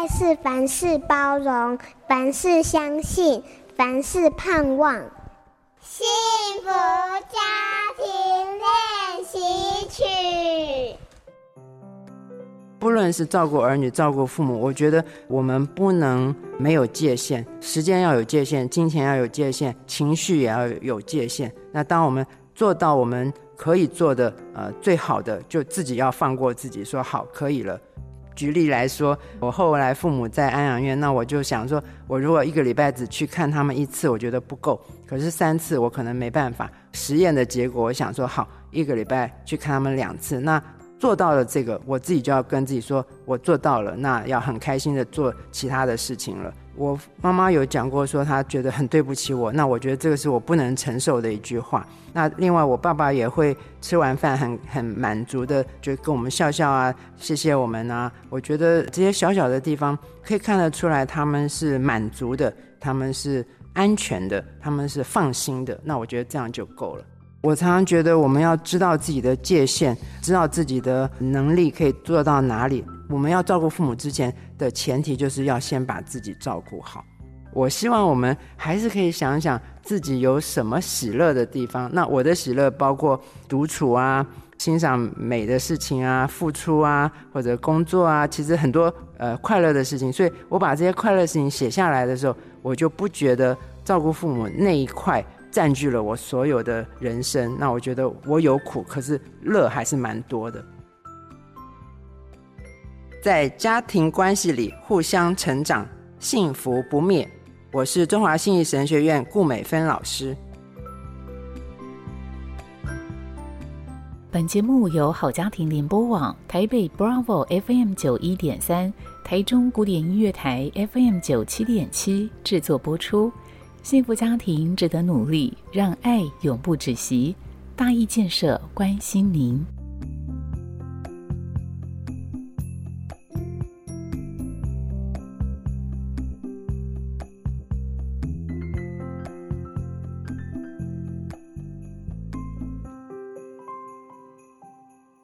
爱是凡事包容，凡事相信，凡事盼望。幸福家庭练习曲。不论是照顾儿女、照顾父母，我觉得我们不能没有界限，时间要有界限，金钱要有界限，情绪也要有界限。那当我们做到我们可以做的最好的，就自己要放过自己，说好，可以了。举例来说，我后来父母在安养院，那我就想说，我如果一个礼拜只去看他们一次，我觉得不够，可是3次我可能没办法。实验的结果，我想说好，一个礼拜去看他们2次，那做到了这个，我自己就要跟自己说，我做到了，那要很开心的做其他的事情了。我妈妈有讲过说她觉得很对不起我，那我觉得这个是我不能承受的一句话。那另外我爸爸也会吃完饭很满足的就跟我们笑笑啊，谢谢我们啊。我觉得这些小小的地方可以看得出来，他们是满足的，他们是安全的，他们是放心的，那我觉得这样就够了。我常常觉得我们要知道自己的界限，知道自己的能力可以做到哪里。我们要照顾父母之前的前提就是要先把自己照顾好。我希望我们还是可以想想自己有什么喜乐的地方。那我的喜乐包括独处啊，欣赏美的事情啊，付出啊，或者工作啊，其实很多快乐的事情。所以我把这些快乐事情写下来的时候，我就不觉得照顾父母那一块占据了我所有的人生。那我觉得我有苦，可是乐还是蛮多的。在家庭关系里互相成长，幸福不灭。我是中华信义神学院顾美芬老师。本节目由好家庭联播网、台北 Bravo FM91.3、台中古典音乐台 FM97.7 制作播出。幸福家庭值得努力，让爱永不止息。大义建设关心您。